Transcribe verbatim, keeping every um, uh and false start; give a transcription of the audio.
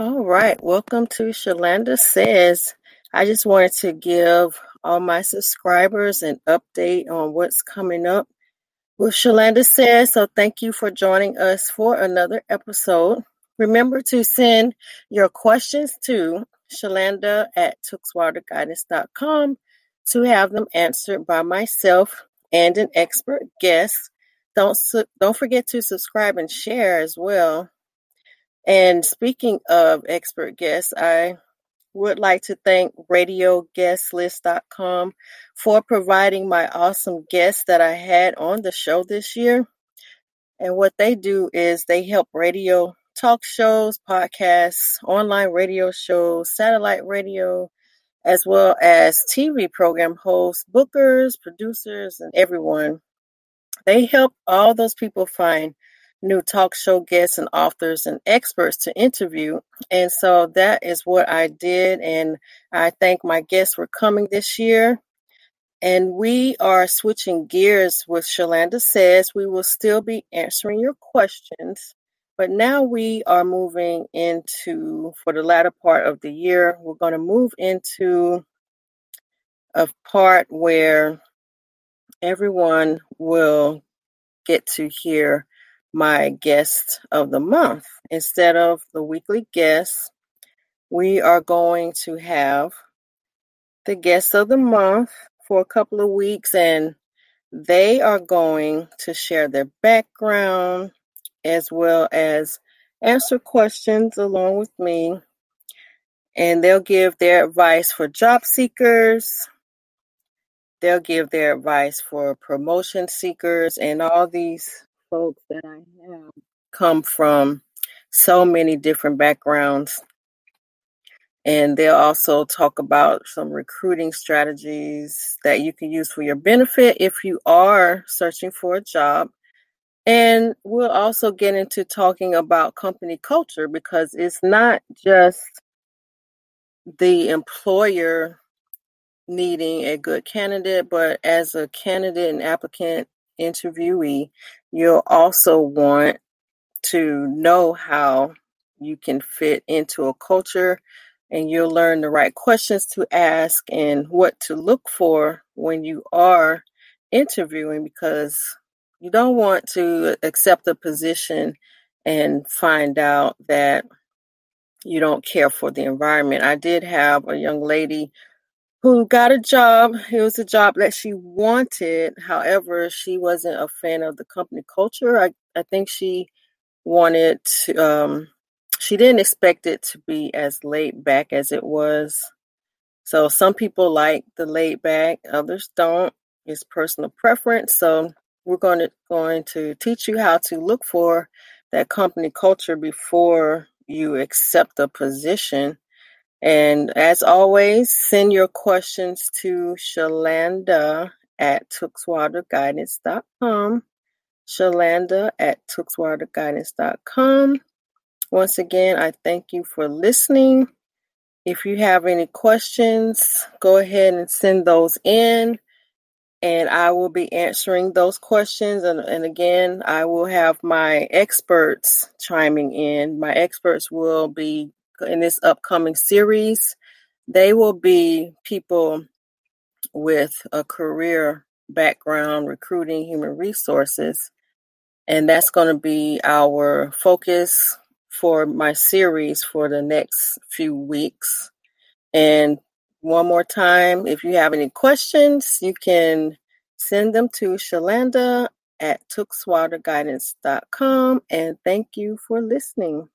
All right. Welcome to Shalanda Says. I just wanted to give all my subscribers an update on what's coming up with Shalanda Says. So thank you for joining us for another episode. Remember to send your questions to Shalanda at tux water guidance dot com to have them answered by myself and an expert guest. Don't su- don't forget to subscribe and share as well. And speaking of expert guests, I would like to thank radio guest list dot com for providing my awesome guests that I had on the show this year. And what they do is they help radio talk shows, podcasts, online radio shows, satellite radio, as well as T V program hosts, bookers, producers, and everyone. They help all those people find new talk show guests and authors and experts to interview. And so that is what I did. And I thank my guests for coming this year. And we are switching gears with Shalanda Says. We will still be answering your questions, but now we are moving into, for the latter part of the year, we're going to move into a part where everyone will get to hear my guest of the month. Instead of the weekly guest, we are going to have the guest of the month for a couple of weeks, and they are going to share their background as well as answer questions along with me, and they'll give their advice for job seekers. They'll give their advice for promotion seekers, and all these folks that I have come from so many different backgrounds. And they'll also talk about some recruiting strategies that you can use for your benefit if you are searching for a job. And we'll also get into talking about company culture, because it's not just the employer needing a good candidate, but as a candidate and applicant interviewee, you'll also want to know how you can fit into a culture, and you'll learn the right questions to ask and what to look for when you are interviewing, because you don't want to accept a position and find out that you don't care for the environment. I did have a young lady who got a job. It was a job that she wanted. However, she wasn't a fan of the company culture. I, I think she wanted to, um, she didn't expect it to be as laid back as it was. So some people like the laid back, others don't. It's personal preference. So we're going to, going to teach you how to look for that company culture before you accept a position. And as always, send your questions to Shalanda at tux water guidance dot com. Shalanda at tux water guidance dot com. Once again, I thank you for listening. If you have any questions, go ahead and send those in, and I will be answering those questions. And, and again, I will have my experts chiming in. My experts will be in this upcoming series. They will be people with a career background, recruiting, human resources, and that's going to be our focus for my series for the next few weeks. And one more time, if you have any questions, you can send them to Shalanda at tux water guidance dot com, and thank you for listening.